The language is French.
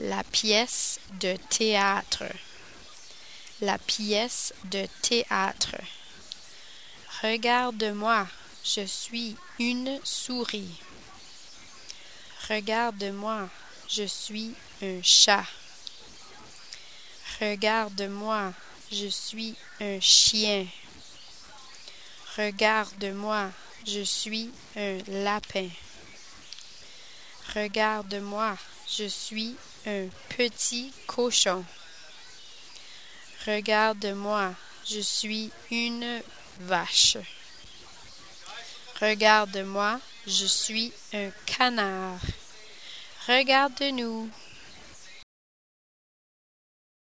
La pièce de théâtre. La pièce de théâtre. Regarde-moi, je suis une souris. Regarde-moi, je suis un chat. Regarde-moi, je suis un chien. Regarde-moi, je suis un lapin. Regarde-moi, je suis un petit cochon. Regarde-moi, je suis une vache. Regarde-moi, je suis un canard. Regarde-nous.